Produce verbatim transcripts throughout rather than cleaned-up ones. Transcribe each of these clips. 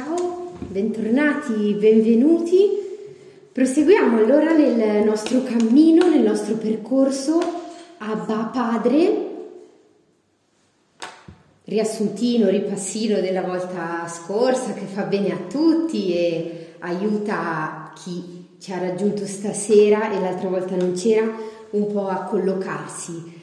Ciao, bentornati, benvenuti. Proseguiamo allora nel nostro cammino, nel nostro percorso Abba Padre, riassuntino, ripassino della volta scorsa che fa bene a tutti e aiuta chi ci ha raggiunto stasera e l'altra volta non c'era un po' a collocarsi.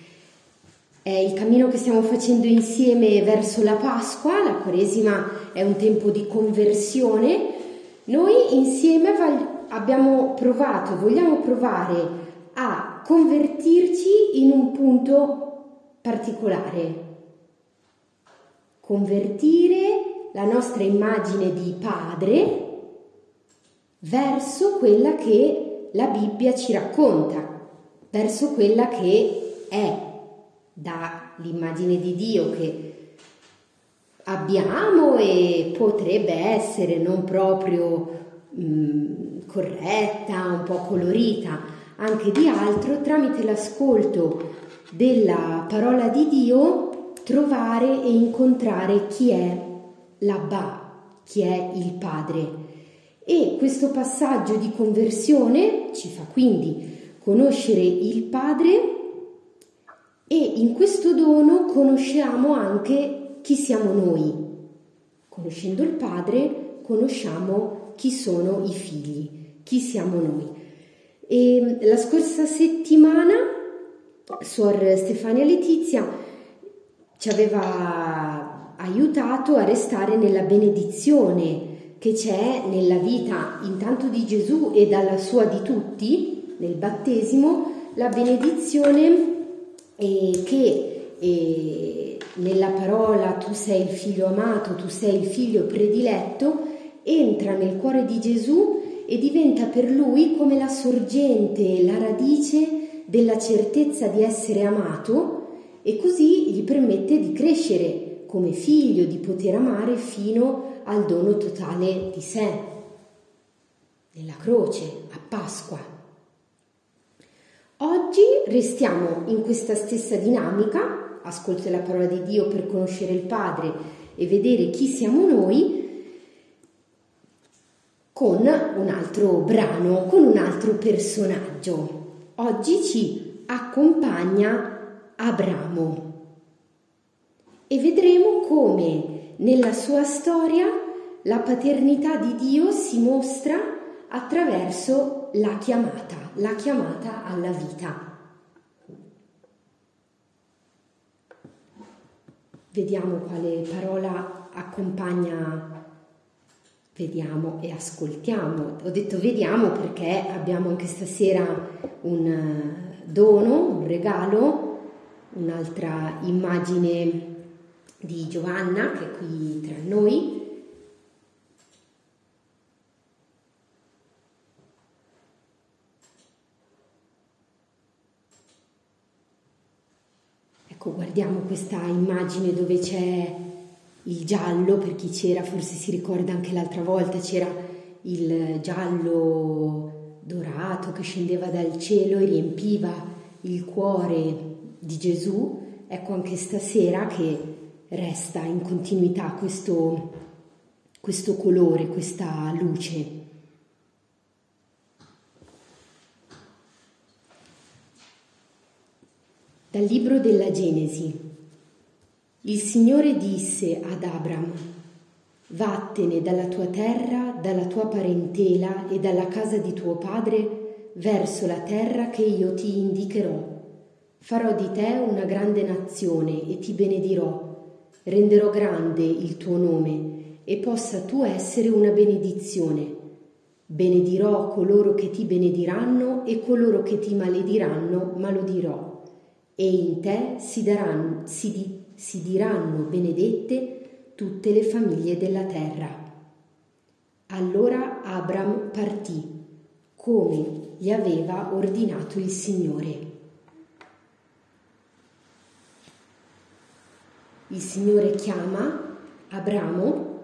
È il cammino che stiamo facendo insieme verso la Pasqua. La Quaresima è un tempo di conversione. Noi insieme abbiamo provato e vogliamo provare a convertirci in un punto particolare, convertire la nostra immagine di padre verso quella che la Bibbia ci racconta, verso quella che è, dall'immagine di Dio che abbiamo e potrebbe essere non proprio mh, corretta, un po' colorita, anche di altro, tramite l'ascolto della parola di Dio trovare e incontrare chi è l'Abba, chi è il Padre. E questo passaggio di conversione ci fa quindi conoscere il Padre. E in questo dono conosciamo anche chi siamo noi. Conoscendo il Padre, conosciamo chi sono i figli, chi siamo noi. E la scorsa settimana Suor Stefania Letizia ci aveva aiutato a restare nella benedizione che c'è nella vita intanto di Gesù e dalla sua di tutti, nel battesimo, la benedizione e che e nella parola tu sei il figlio amato, tu sei il figlio prediletto, entra nel cuore di Gesù e diventa per lui come la sorgente, la radice della certezza di essere amato, e così gli permette di crescere come figlio, di poter amare fino al dono totale di sé nella croce a Pasqua. Oggi restiamo in questa stessa dinamica, ascolto la parola di Dio per conoscere il Padre e vedere chi siamo noi, con un altro brano, con un altro personaggio. Oggi ci accompagna Abramo e vedremo come nella sua storia la paternità di Dio si mostra attraverso la chiamata. La chiamata alla vita. Vediamo quale parola accompagna, vediamo e ascoltiamo. Ho detto vediamo perché abbiamo anche stasera un dono, un regalo, un'altra immagine di Giovanna che è qui tra noi. Guardiamo questa immagine dove c'è il giallo, per chi c'era forse si ricorda anche l'altra volta, c'era il giallo dorato che scendeva dal cielo e riempiva il cuore di Gesù. Ecco anche stasera che resta in continuità questo, questo colore, questa luce. Dal libro della Genesi. Il Signore disse ad Abramo: vattene dalla tua terra, dalla tua parentela e dalla casa di tuo padre verso la terra che io ti indicherò. Farò di te una grande nazione e ti benedirò. Renderò grande il tuo nome e possa tu essere una benedizione. Benedirò coloro che ti benediranno e coloro che ti malediranno maledirò. E in te si, daranno, si, di, si diranno benedette tutte le famiglie della terra. Allora Abram partì, come gli aveva ordinato il Signore. Il Signore chiama Abramo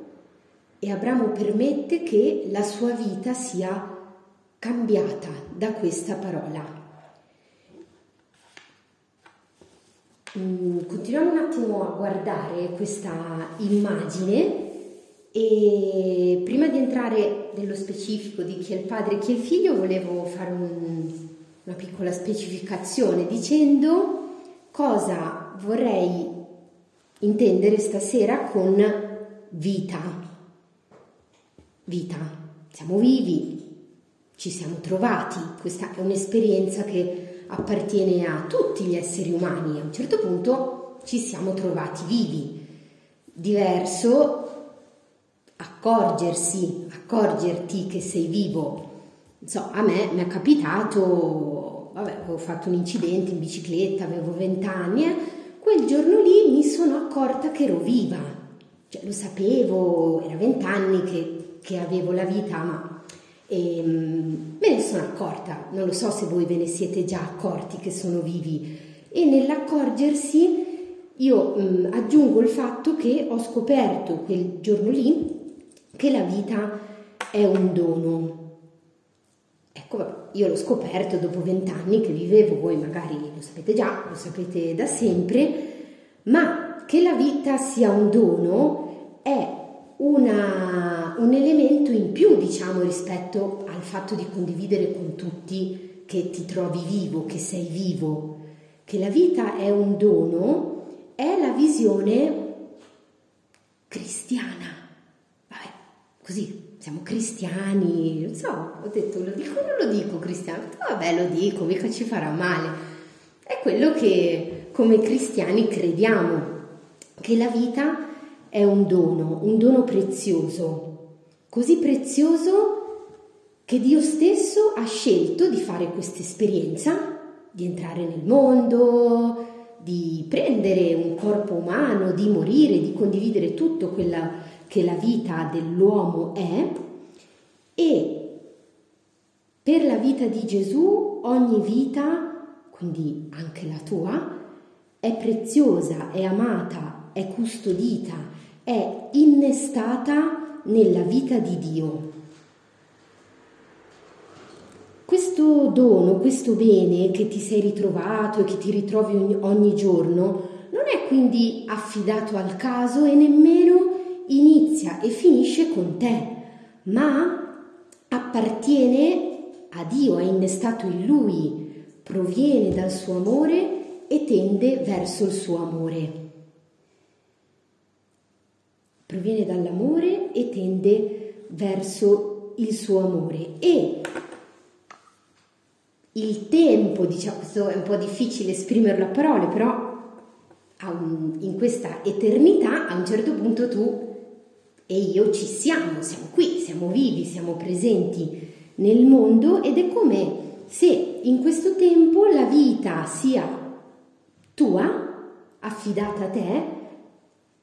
e Abramo permette che la sua vita sia cambiata da questa parola. Continuiamo un attimo a guardare questa immagine E prima di entrare nello specifico di chi è il padre e chi è il figlio, volevo fare un, una piccola specificazione dicendo cosa vorrei intendere stasera con vita. Vita, siamo vivi, ci siamo trovati, questa è un'esperienza che appartiene a tutti gli esseri umani, a un certo punto ci siamo trovati vivi. Diverso accorgersi, accorgerti che sei vivo. Non so, a me mi è capitato, vabbè, avevo fatto un incidente in bicicletta, avevo vent'anni, eh, quel giorno lì mi sono accorta che ero viva, cioè lo sapevo, era vent'anni che, che avevo la vita, ma eh, me ne sono accorta. Non lo so se voi ve ne siete già accorti che sono vivi, e nell'accorgersi io mh, aggiungo il fatto che ho scoperto quel giorno lì che la vita è un dono. Ecco, io l'ho scoperto dopo vent'anni che vivevo, voi magari lo sapete già, lo sapete da sempre, ma che la vita sia un dono è una, un elemento in più, diciamo, rispetto al fatto di condividere con tutti che ti trovi vivo, che sei vivo. Che la vita è un dono è la visione cristiana. Così, siamo cristiani, non so, ho detto lo dico o non lo dico cristiano, vabbè lo dico, mica ci farà male. È quello che come cristiani crediamo, che la vita è un dono, un dono prezioso, così prezioso che Dio stesso ha scelto di fare questa esperienza, di entrare nel mondo, di prendere un corpo umano, di morire, di condividere tutto quella che la vita dell'uomo è. E per la vita di Gesù ogni vita, quindi anche la tua, è preziosa, è amata, è custodita, è innestata nella vita di Dio. Questo dono, questo bene che ti sei ritrovato e che ti ritrovi ogni, ogni giorno non è quindi affidato al caso e nemmeno inizia e finisce con te, ma appartiene a Dio, è innestato in Lui, proviene dal suo amore e tende verso il suo amore. Proviene dall'amore e tende verso il suo amore. E il tempo, diciamo, questo è un po' difficile esprimerlo a parole, però in questa eternità a un certo punto tu e io ci siamo, siamo qui, siamo vivi, siamo presenti nel mondo, ed è come se in questo tempo la vita sia tua, affidata a te,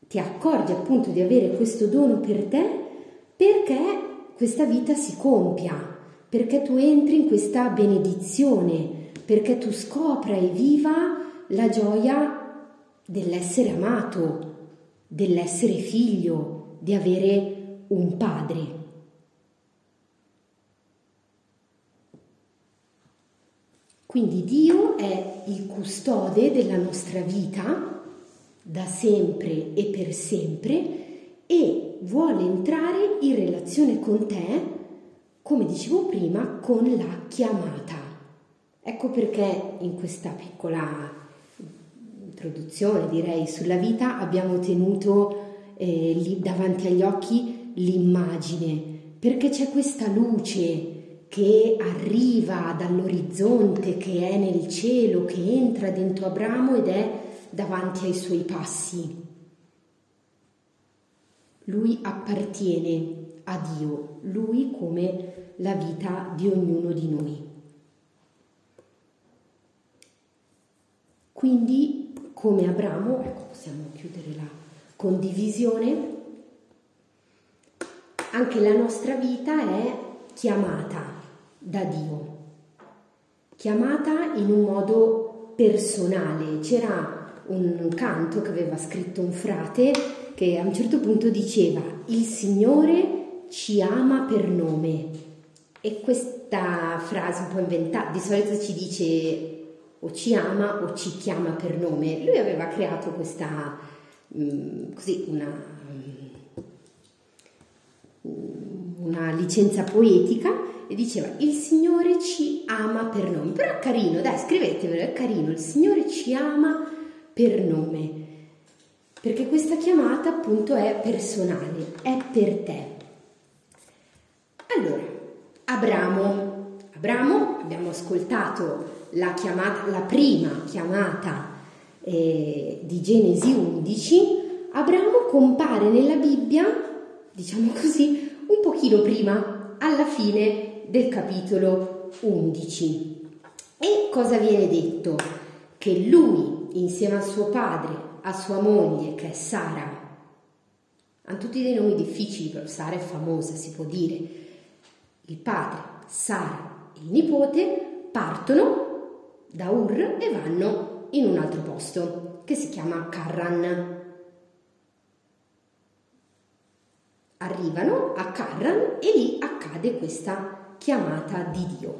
ti accorgi appunto di avere questo dono per te, perché questa vita si compia, perché tu entri in questa benedizione, perché tu scopra e viva la gioia dell'essere amato, dell'essere figlio, di avere un padre. Quindi Dio è il custode della nostra vita da sempre e per sempre, e vuole entrare in relazione con te, come dicevo prima, con la chiamata. Ecco perché in questa piccola introduzione, direi, sulla vita abbiamo tenuto Eh, lì davanti agli occhi l'immagine, perché c'è questa luce che arriva dall'orizzonte, che è nel cielo, che entra dentro Abramo ed è davanti ai suoi passi. Lui appartiene a Dio, lui come la vita di ognuno di noi. Quindi come Abramo, ecco, possiamo chiudere la condivisione, anche la nostra vita è chiamata da Dio, chiamata in un modo personale. C'era un canto che aveva scritto un frate che a un certo punto diceva: il Signore ci ama per nome. E questa frase un po' inventata, di solito ci dice o ci ama o ci chiama per nome. Lui aveva creato questa così una, una licenza poetica e diceva: il Signore ci ama per nome. Però è carino, dai, scrivetemelo, è carino, il Signore ci ama per nome, perché questa chiamata appunto è personale, è per te. Allora, Abramo. Abramo, abbiamo ascoltato la, chiamata, la prima chiamata eh, di Genesi undici. Abramo compare nella Bibbia, diciamo così, un pochino prima, alla fine del capitolo undici. E cosa viene detto? Che lui, insieme a suo padre, a sua moglie, che è Sara, hanno tutti dei nomi difficili, però Sara è famosa, si può dire, il padre, Sara e il nipote partono da Ur e vanno in un altro posto che si chiama Carran. Arrivano a Carran e lì accade questa chiamata di Dio.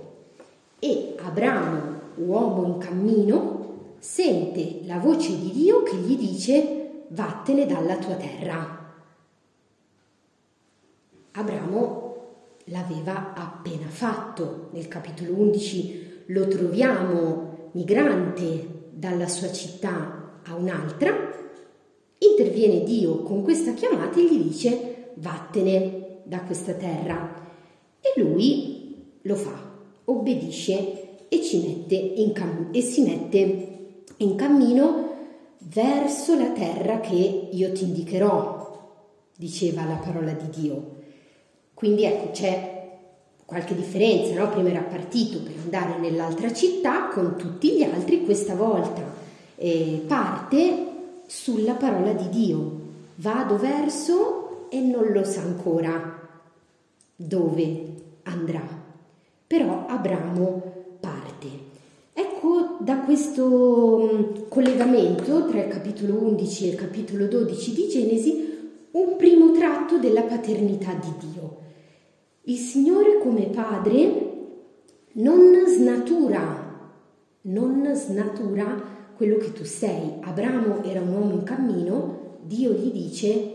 E Abramo, uomo in cammino, sente la voce di Dio che gli dice: vattene dalla tua terra. Abramo l'aveva appena fatto, nel capitolo undici lo troviamo migrante dalla sua città a un'altra, interviene Dio con questa chiamata e gli dice: vattene da questa terra, e lui lo fa, obbedisce e, ci mette in cam- e si mette in cammino verso la terra che io ti indicherò, diceva la parola di Dio. Quindi ecco, c'è qualche differenza, no? Prima era partito per andare nell'altra città con tutti gli altri, questa volta eh, parte sulla parola di Dio, vado verso e non lo sa ancora dove andrà, però Abramo parte. Ecco, da questo collegamento tra il capitolo undici e il capitolo dodici di Genesi, un primo tratto della paternità di Dio. Il Signore come Padre non snatura, non snatura quello che tu sei. Abramo era un uomo in cammino, Dio gli dice: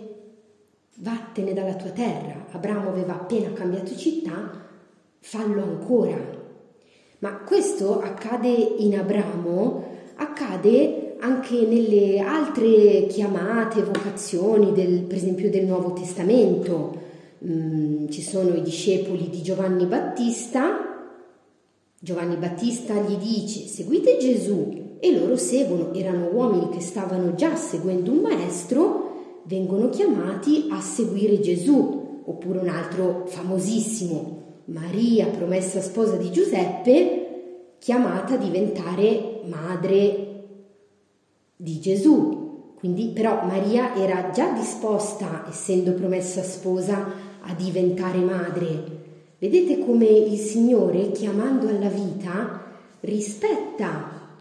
vattene dalla tua terra. Abramo aveva appena cambiato città, fallo ancora. Ma questo accade in Abramo, accade anche nelle altre chiamate, vocazioni, del, per esempio del Nuovo Testamento. Mm, ci sono i discepoli di Giovanni Battista, Giovanni Battista gli dice: seguite Gesù, e loro seguono, erano uomini che stavano già seguendo un maestro, vengono chiamati a seguire Gesù. Oppure un altro famosissimo, Maria, promessa sposa di Giuseppe, chiamata a diventare madre di Gesù. Quindi però Maria era già disposta, essendo promessa sposa, a diventare madre. Vedete come il Signore, chiamando alla vita, rispetta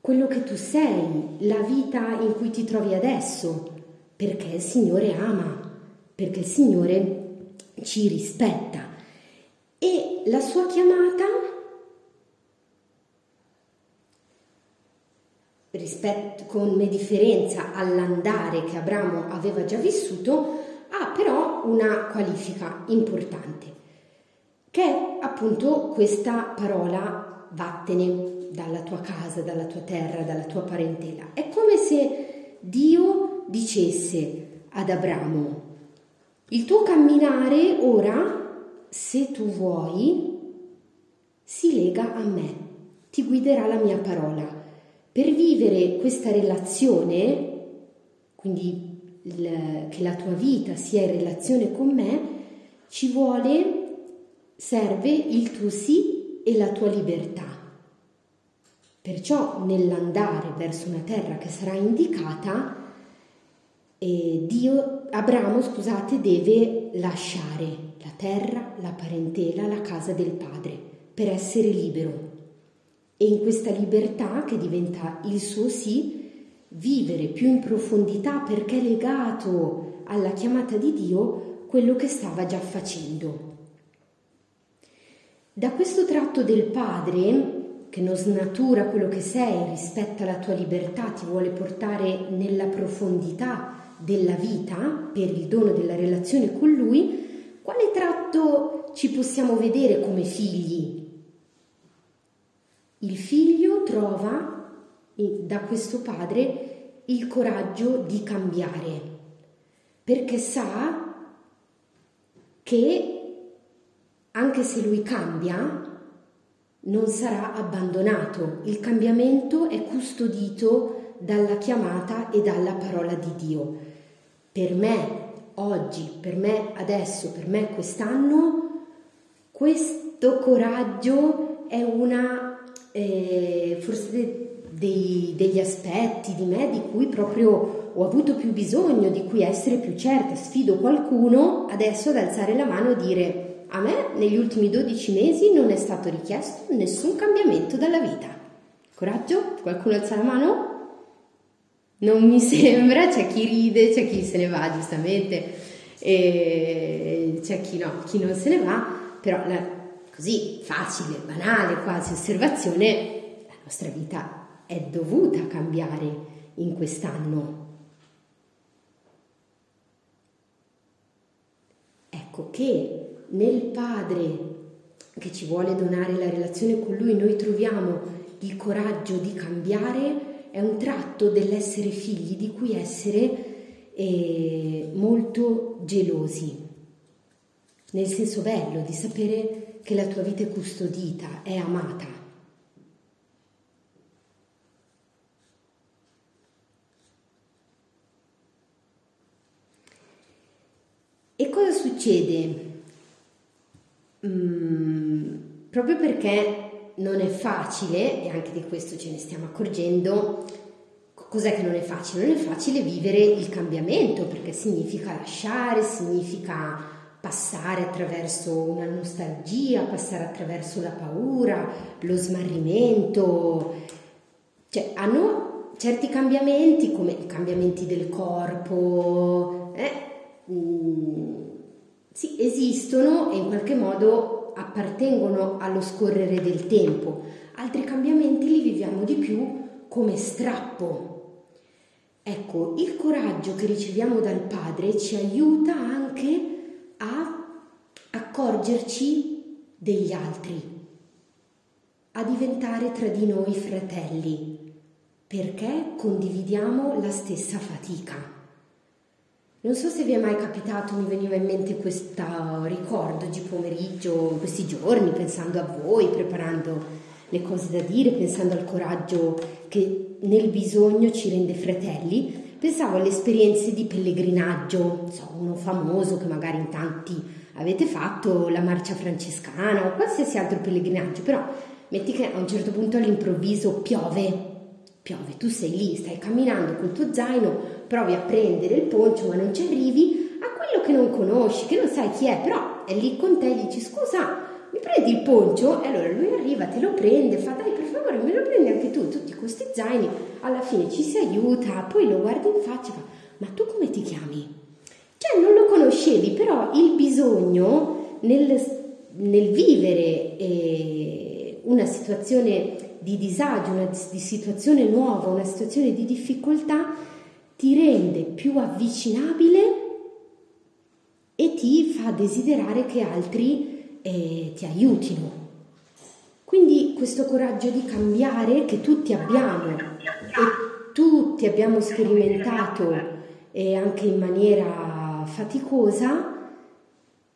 quello che tu sei, la vita in cui ti trovi adesso, perché il Signore ama, perché il Signore ci rispetta. E la sua chiamata rispetto, come differenza all'andare che Abramo aveva già vissuto, ha però una qualifica importante, che è appunto questa parola: vattene dalla tua casa, dalla tua terra, dalla tua parentela. È come se Dio dicesse ad Abramo: il tuo camminare ora, se tu vuoi, si lega a me, ti guiderà la mia parola. Per vivere questa relazione, quindi il, che la tua vita sia in relazione con me, ci vuole, serve il tuo sì e la tua libertà. Perciò nell'andare verso una terra che sarà indicata, eh, Dio, Abramo, scusate, deve lasciare la terra, la parentela, la casa del padre, per essere libero. E in questa libertà, che diventa il suo sì, vivere più in profondità, perché è legato alla chiamata di Dio quello che stava già facendo. Da questo tratto del padre, che non snatura quello che sei, rispetta la tua libertà, ti vuole portare nella profondità della vita per il dono della relazione con lui, quale tratto quanto ci possiamo vedere come figli. Il figlio trova da questo padre il coraggio di cambiare, perché sa che anche se lui cambia non sarà abbandonato. Il cambiamento è custodito dalla chiamata e dalla parola di Dio. Per me oggi, per me adesso, per me quest'anno, questo coraggio è una eh, forse de, dei, degli aspetti di me di cui proprio ho avuto più bisogno, di cui essere più certa. Sfido qualcuno adesso ad alzare la mano e dire: a me negli ultimi dodici mesi non è stato richiesto nessun cambiamento dalla vita. Coraggio? Qualcuno alza la mano? Non mi sembra, c'è chi ride, c'è chi se ne va giustamente, e c'è chi no, chi non se ne va, però la, così facile, banale quasi osservazione, la nostra vita è dovuta cambiare in quest'anno. Ecco che nel Padre che ci vuole donare la relazione con Lui noi troviamo il coraggio di cambiare. È un tratto dell'essere figli di cui essere eh, molto gelosi, nel senso bello di sapere che la tua vita è custodita, è amata. E cosa succede? Mm, proprio perché non è facile, e anche di questo ce ne stiamo accorgendo, cos'è che non è facile? Non è facile vivere il cambiamento, perché significa lasciare, significa passare attraverso una nostalgia, passare attraverso la paura, lo smarrimento. Cioè hanno certi cambiamenti, come i cambiamenti del corpo, eh, mm, sì, esistono e in qualche modo appartengono allo scorrere del tempo. Altri cambiamenti li viviamo di più come strappo. Ecco, il coraggio che riceviamo dal Padre ci aiuta anche a accorgerci degli altri, a diventare tra di noi fratelli, perché condividiamo la stessa fatica. Non so se vi è mai capitato, mi veniva in mente questo ricordo oggi pomeriggio, questi giorni, pensando a voi, preparando le cose da dire, pensando al coraggio che nel bisogno ci rende fratelli. Pensavo alle esperienze di pellegrinaggio, so, uno famoso che magari in tanti avete fatto, la marcia francescana o qualsiasi altro pellegrinaggio, però metti che a un certo punto all'improvviso piove. Piove, tu sei lì, stai camminando col tuo zaino, provi a prendere il poncio ma non ci arrivi, a quello che non conosci, che non sai chi è, però è lì con te e gli dici: scusa, mi prendi il poncio? E allora lui arriva, te lo prende, fa: dai, per favore, me lo prendi anche tu, tutti questi zaini. Alla fine ci si aiuta, poi lo guardi in faccia e fa: ma tu come ti chiami? Cioè non lo conoscevi, però il bisogno nel, nel vivere eh, una situazione di disagio, una di situazione nuova, una situazione di difficoltà, ti rende più avvicinabile e ti fa desiderare che altri eh, ti aiutino. Quindi questo coraggio di cambiare che tutti abbiamo e tutti abbiamo sperimentato eh, anche in maniera faticosa,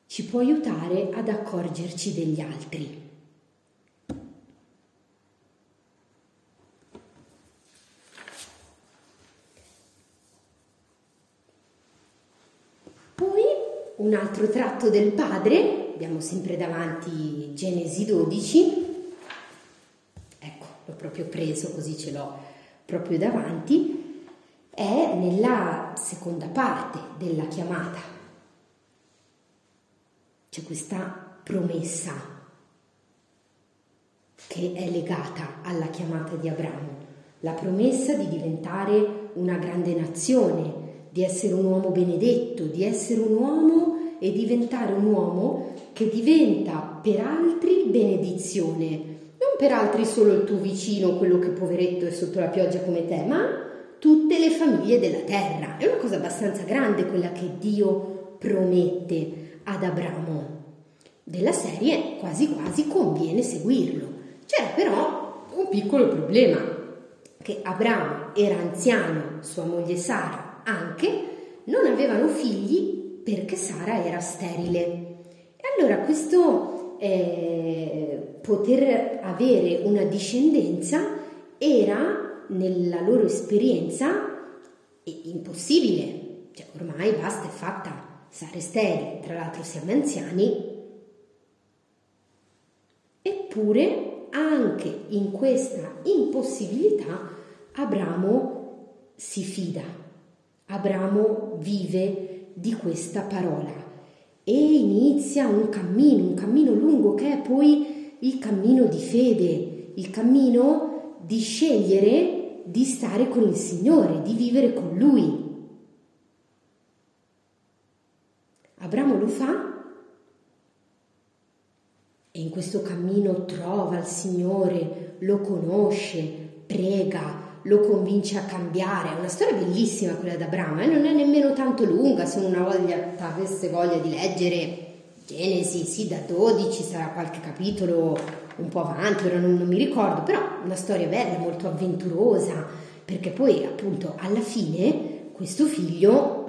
ci può aiutare ad accorgerci degli altri. Un altro tratto del Padre, abbiamo sempre davanti Genesi dodici, ecco, l'ho proprio preso così ce l'ho proprio davanti, è nella seconda parte della chiamata. C'è questa promessa che è legata alla chiamata di Abramo, la promessa di diventare una grande nazione, di essere un uomo benedetto, di essere un uomo e diventare un uomo che diventa per altri benedizione, non per altri solo il tuo vicino, quello che poveretto è sotto la pioggia come te, ma tutte le famiglie della terra. È una cosa abbastanza grande quella che Dio promette ad Abramo. della serie quasi quasi conviene seguirlo. C'era però un piccolo problema, che Abramo era anziano, sua moglie Sara anche, non avevano figli perché Sara era sterile. E allora questo eh, poter avere una discendenza era, nella loro esperienza, impossibile. Cioè, ormai basta, è fatta, Sara è sterile, tra l'altro siamo anziani. Eppure anche in questa impossibilità Abramo si fida, Abramo vive di questa parola e inizia un cammino, un cammino lungo, che è poi il cammino di fede, il cammino di scegliere di stare con il Signore, di vivere con Lui. Abramo lo fa. E in questo cammino trova il Signore, lo conosce, prega, lo convince a cambiare. È una storia bellissima quella d'Abramo, eh? Non è nemmeno tanto lunga, se una voglia, avesse voglia di leggere Genesi, sì, da dodici, sarà qualche capitolo un po' avanti, ora non, non mi ricordo, però una storia bella, molto avventurosa, perché poi appunto alla fine questo figlio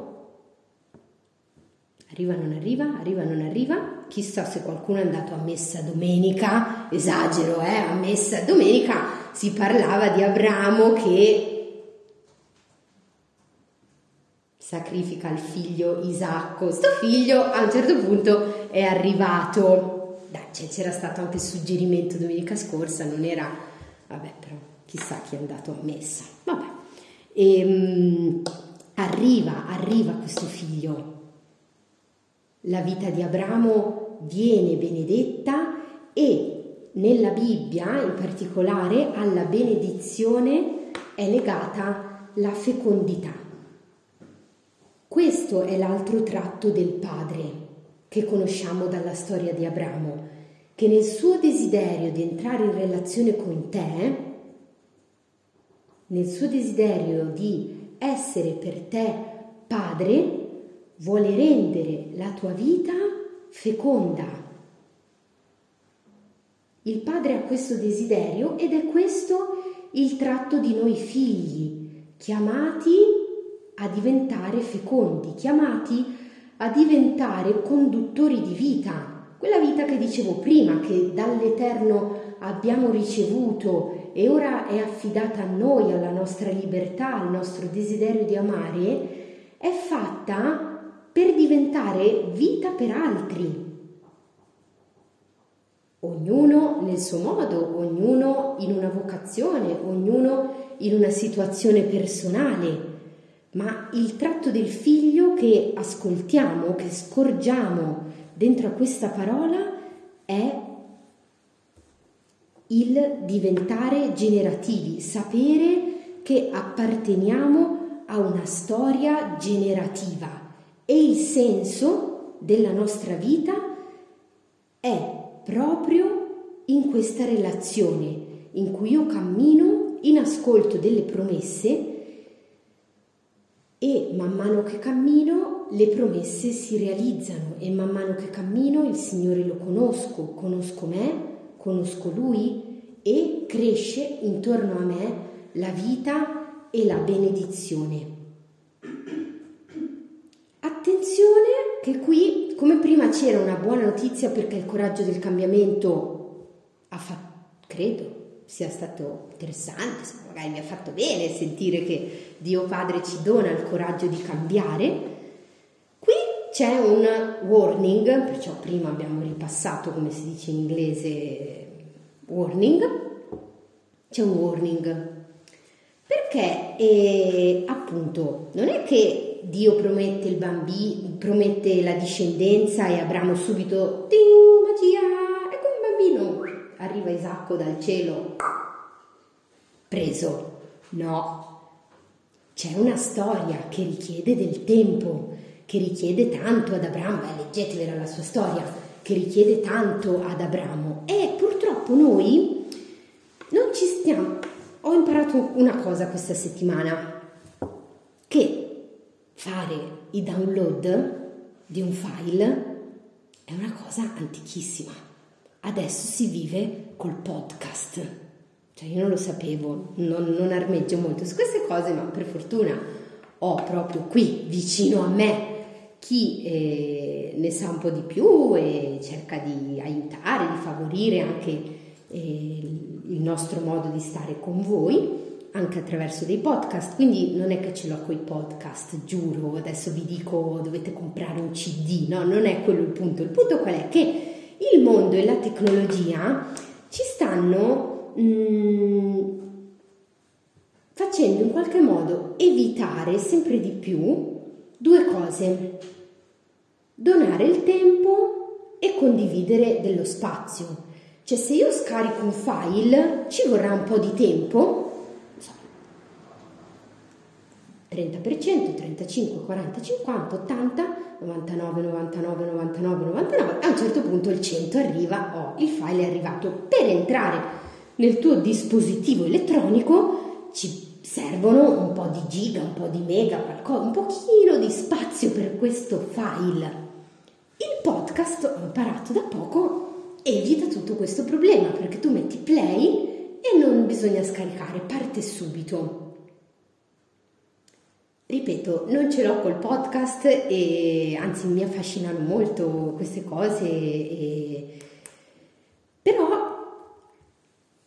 arriva, non arriva, arriva, non arriva. Chissà se qualcuno è andato a messa domenica, esagero, eh? A messa domenica si parlava di Abramo che sacrifica il figlio Isacco. Sto figlio a un certo punto è arrivato. Dai, cioè, c'era stato anche il suggerimento domenica scorsa, non era... Vabbè, però chissà chi è andato a messa. Vabbè. E, um, arriva, arriva questo figlio. La vita di Abramo viene benedetta e nella Bibbia, in particolare, alla benedizione è legata la fecondità. Questo è l'altro tratto del padre che conosciamo dalla storia di Abramo, che nel suo desiderio di entrare in relazione con te, nel suo desiderio di essere per te padre, vuole rendere la tua vita feconda. Il padre ha questo desiderio ed è questo il tratto di noi figli, chiamati a diventare fecondi, chiamati a diventare conduttori di vita, quella vita che dicevo prima, che dall'Eterno abbiamo ricevuto e ora è affidata a noi, alla nostra libertà, al nostro desiderio di amare, è fatta per diventare vita per altri. Ognuno nel suo modo, ognuno in una vocazione, ognuno in una situazione personale, ma il tratto del figlio che ascoltiamo, che scorgiamo dentro a questa parola è il diventare generativi, sapere che apparteniamo a una storia generativa. E il senso della nostra vita è proprio in questa relazione in cui io cammino in ascolto delle promesse e man mano che cammino le promesse si realizzano e man mano che cammino il Signore lo conosco, conosco me, conosco Lui e cresce intorno a me la vita e la benedizione. Attenzione che qui, come prima c'era una buona notizia perché il coraggio del cambiamento ha fatto, credo sia stato interessante, magari mi ha fatto bene sentire che Dio Padre ci dona il coraggio di cambiare, qui c'è un warning, perciò prima abbiamo ripassato come si dice in inglese warning, c'è un warning perché eh, appunto non è che Dio promette il bambino, promette la discendenza e Abramo subito, ting, magia, ecco un bambino, arriva Isacco dal cielo, preso. No, c'è una storia che richiede del tempo, che richiede tanto ad Abramo, beh, leggetevela la sua storia, che richiede tanto ad Abramo e purtroppo noi non ci stiamo, ho imparato una cosa questa settimana, che fare i download di un file è una cosa antichissima. Adesso si vive col podcast. Cioè, io non lo sapevo, non, non armeggio molto su queste cose, ma per fortuna ho proprio qui, vicino a me, chi eh, ne sa un po' di più e cerca di aiutare, di favorire anche eh, il nostro modo di stare con voi, anche attraverso dei podcast. Quindi non è che ce l'ho coi podcast, giuro, adesso vi dico dovete comprare un C D, no, non è quello il punto. Il punto qual è? Che il mondo e la tecnologia ci stanno mh, facendo in qualche modo evitare sempre di più due cose: donare il tempo e condividere dello spazio. Cioè, se io scarico un file ci vorrà un po' di tempo, trenta per cento, trentacinque, quaranta, cinquanta, ottanta, novantanove, novantanove, novantanove, novantanove, a un certo punto il cento arriva, oh, il file è arrivato. Per entrare nel tuo dispositivo elettronico ci servono un po' di giga, un po' di mega, qualcosa, un pochino di spazio per questo file. Il podcast, ho imparato da poco, evita tutto questo problema, perché tu metti play e non bisogna scaricare, parte subito. Ripeto, non ce l'ho col podcast e anzi mi affascinano molto queste cose, e... però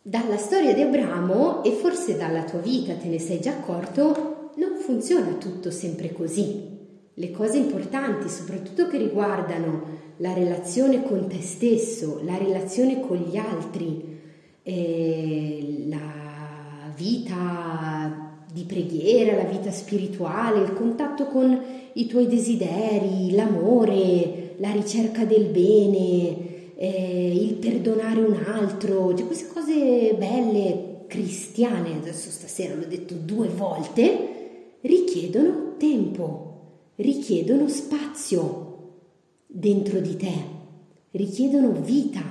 dalla storia di Abramo, e forse dalla tua vita te ne sei già accorto, non funziona tutto sempre così. Le cose importanti, soprattutto che riguardano la relazione con te stesso, la relazione con gli altri, eh, la vita di preghiera, la vita spirituale, il contatto con i tuoi desideri, l'amore, la ricerca del bene, Eh, il perdonare un altro, cioè queste cose belle cristiane, adesso stasera l'ho detto due volte, richiedono tempo, richiedono spazio dentro di te, richiedono vita.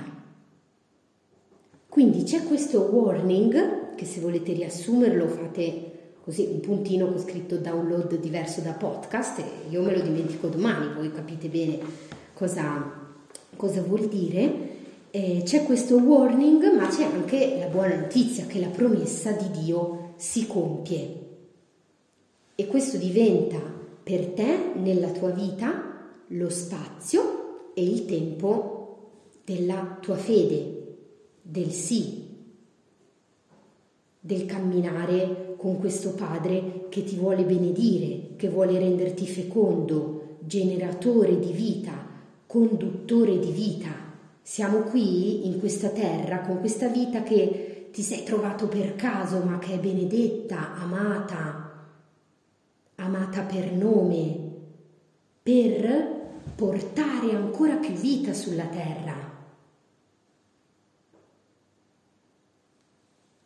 Quindi c'è questo warning, che se volete riassumerlo fate così un puntino con scritto download diverso da podcast, e io me lo dimentico domani, voi capite bene cosa... cosa vuol dire. Eh, c'è questo warning, ma c'è anche la buona notizia che la promessa di Dio si compie, e questo diventa per te nella tua vita lo spazio e il tempo della tua fede, del sì, del camminare con questo Padre che ti vuole benedire, che vuole renderti fecondo, generatore di vita, conduttore di vita. Siamo qui in questa terra con questa vita che ti sei trovato per caso, ma che è benedetta, amata, amata per nome, per portare ancora più vita sulla terra,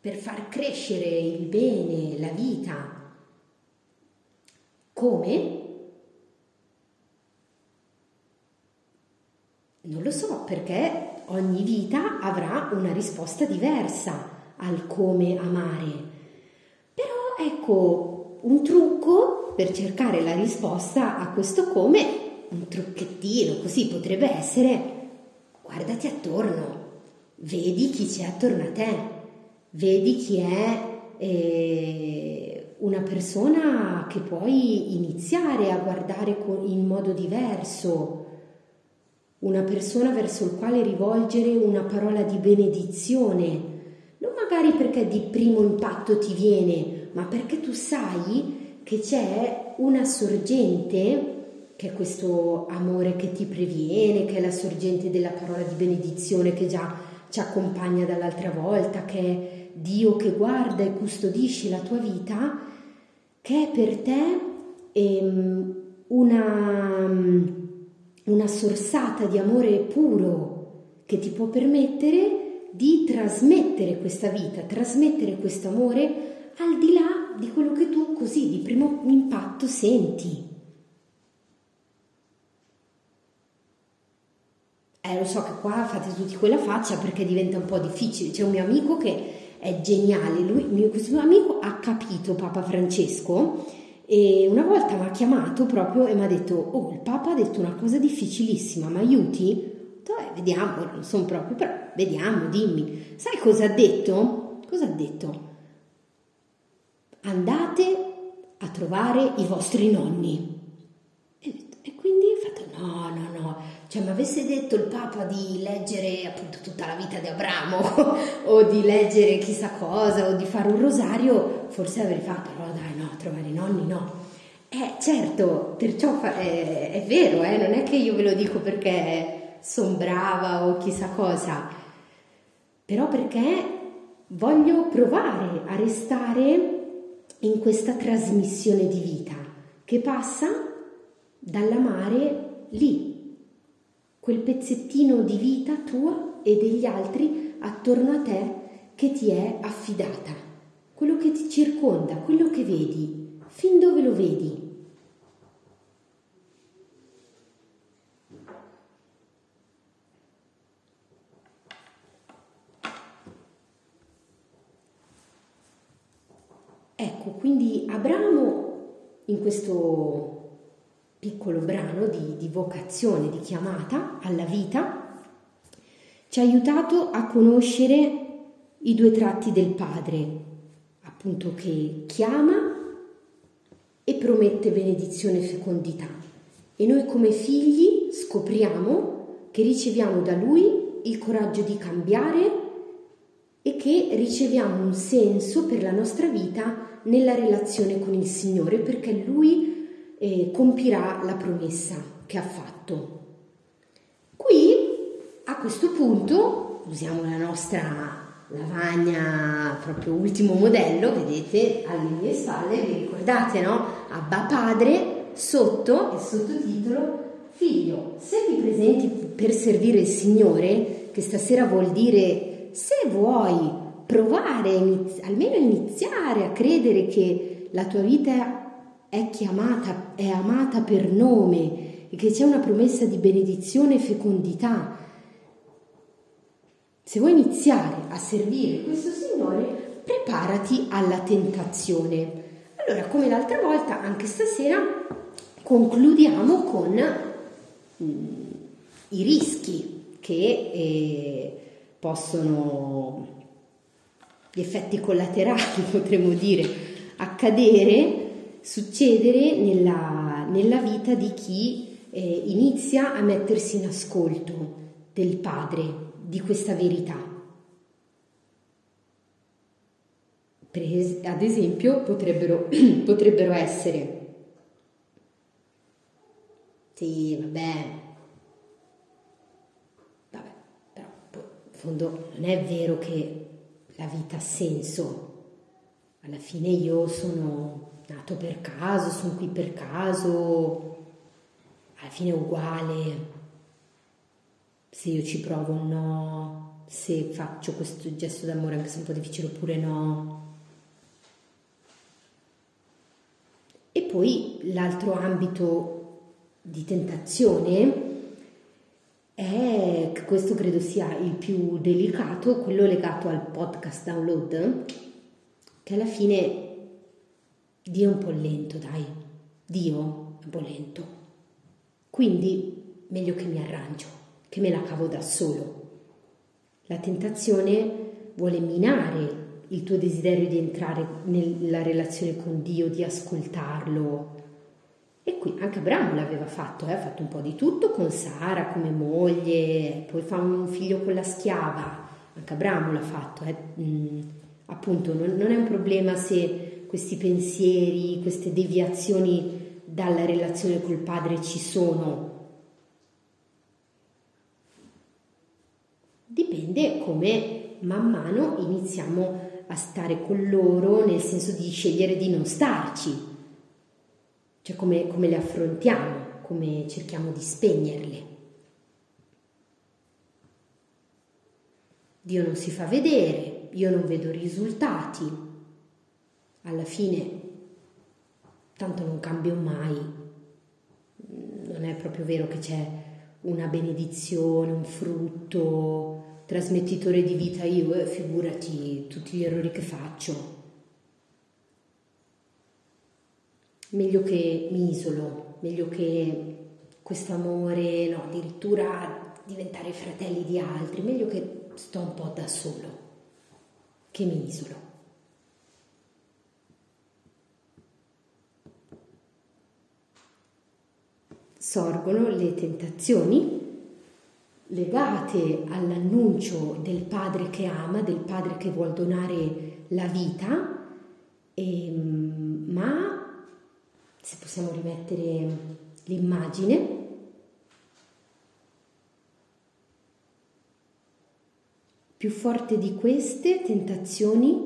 per far crescere il bene, la vita. Come? Non lo so, perché ogni vita avrà una risposta diversa al come amare. Però ecco, un trucco per cercare la risposta a questo come, un trucchettino così potrebbe essere: guardati attorno, vedi chi c'è attorno a te, vedi chi è eh, una persona che puoi iniziare a guardare in modo diverso, una persona verso il quale rivolgere una parola di benedizione, non magari perché di primo impatto ti viene, ma perché tu sai che c'è una sorgente, che è questo amore che ti previene, che è la sorgente della parola di benedizione che già ci accompagna dall'altra volta, che è Dio che guarda e custodisce la tua vita, che è per te ehm, una... una sorsata di amore puro che ti può permettere di trasmettere questa vita, trasmettere questo amore al di là di quello che tu così di primo impatto senti. Eh, lo so che qua fate tutti quella faccia perché diventa un po' difficile. C'è un mio amico che è geniale, lui, questo mio amico ha capito Papa Francesco, e una volta mi ha chiamato proprio e mi ha detto: oh, il Papa ha detto una cosa difficilissima, ma aiuti? detto, eh, vediamo, non sono proprio, però vediamo, dimmi. Sai cosa ha detto? Cosa ha detto? Andate a trovare i vostri nonni. E quindi ho fatto no, no, no. Cioè, mi avesse detto il Papa di leggere appunto tutta la vita di Abramo o di leggere chissà cosa o di fare un rosario, forse avrei fatto no, dai, no, trovare i nonni, no. Eh, certo, perciò fa- è, è vero, eh, non è che io ve lo dico perché sono brava o chissà cosa, però perché voglio provare a restare in questa trasmissione di vita che passa dall'amare lì, quel pezzettino di vita tua e degli altri attorno a te che ti è affidata, quello che ti circonda, quello che vedi, fin dove lo vedi. Ecco, quindi Abramo in questo piccolo brano di, di vocazione, di chiamata alla vita, ci ha aiutato a conoscere i due tratti del Padre, appunto che chiama e promette benedizione e fecondità. E noi come figli scopriamo che riceviamo da Lui il coraggio di cambiare e che riceviamo un senso per la nostra vita nella relazione con il Signore, perché Lui eh, compirà la promessa che ha fatto. Qui, a questo punto, usiamo la nostra lavagna proprio ultimo modello, vedete, alle mie spalle, vi ricordate, no? Abba Padre, sotto, e sottotitolo, Figlio, se ti presenti per servire il Signore, che stasera vuol dire... Se vuoi provare, iniz- almeno iniziare a credere che la tua vita è chiamata, è amata per nome e che c'è una promessa di benedizione e fecondità, se vuoi iniziare a servire questo Signore, preparati alla tentazione. Allora, come l'altra volta, anche stasera concludiamo con mh, i rischi che... Eh, possono, gli effetti collaterali potremmo dire, accadere, succedere nella, nella vita di chi eh, inizia a mettersi in ascolto del Padre, di questa verità. Per, ad esempio potrebbero, potrebbero essere sì, vabbè fondo non è vero che la vita ha senso, alla fine io sono nato per caso, sono qui per caso, alla fine è uguale se io ci provo o no, se faccio questo gesto d'amore anche se è un po' difficile oppure no. E poi l'altro ambito di tentazione è, questo credo sia il più delicato, quello legato al podcast download, che alla fine Dio è un po' lento, dai, Dio è un po' lento, quindi meglio che mi arrangio, che me la cavo da solo. La tentazione vuole minare il tuo desiderio di entrare nella relazione con Dio, di ascoltarlo. E qui anche Abramo l'aveva fatto, eh? Ha fatto un po' di tutto con Sara come moglie, poi fa un figlio con la schiava, anche Abramo l'ha fatto. Eh? Mm, appunto non, non è un problema se questi pensieri, queste deviazioni dalla relazione col Padre ci sono. Dipende come man mano iniziamo a stare con loro, nel senso di scegliere di non starci. Cioè come, come le affrontiamo, come cerchiamo di spegnerle. Dio non si fa vedere, io non vedo risultati, alla fine tanto non cambio mai, non è proprio vero che c'è una benedizione, un frutto, trasmettitore di vita io, eh, figurati tutti gli errori che faccio. Meglio che mi isolo, meglio che questo amore, no, addirittura diventare fratelli di altri, meglio che sto un po' da solo, che mi isolo. Sorgono le tentazioni legate all'annuncio del padre che ama, del padre che vuol donare la vita, e, ma se possiamo rimettere l'immagine, più forte di queste tentazioni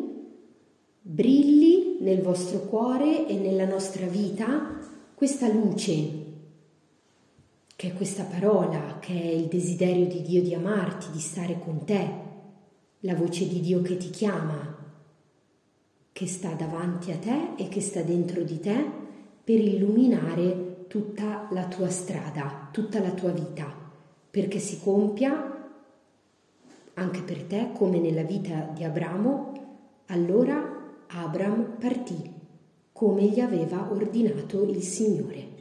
brilli nel vostro cuore e nella nostra vita questa luce, che è questa parola, che è il desiderio di Dio di amarti, di stare con te, la voce di Dio che ti chiama, che sta davanti a te e che sta dentro di te per illuminare tutta la tua strada, tutta la tua vita, perché si compia anche per te, come nella vita di Abramo, allora Abram partì, come gli aveva ordinato il Signore.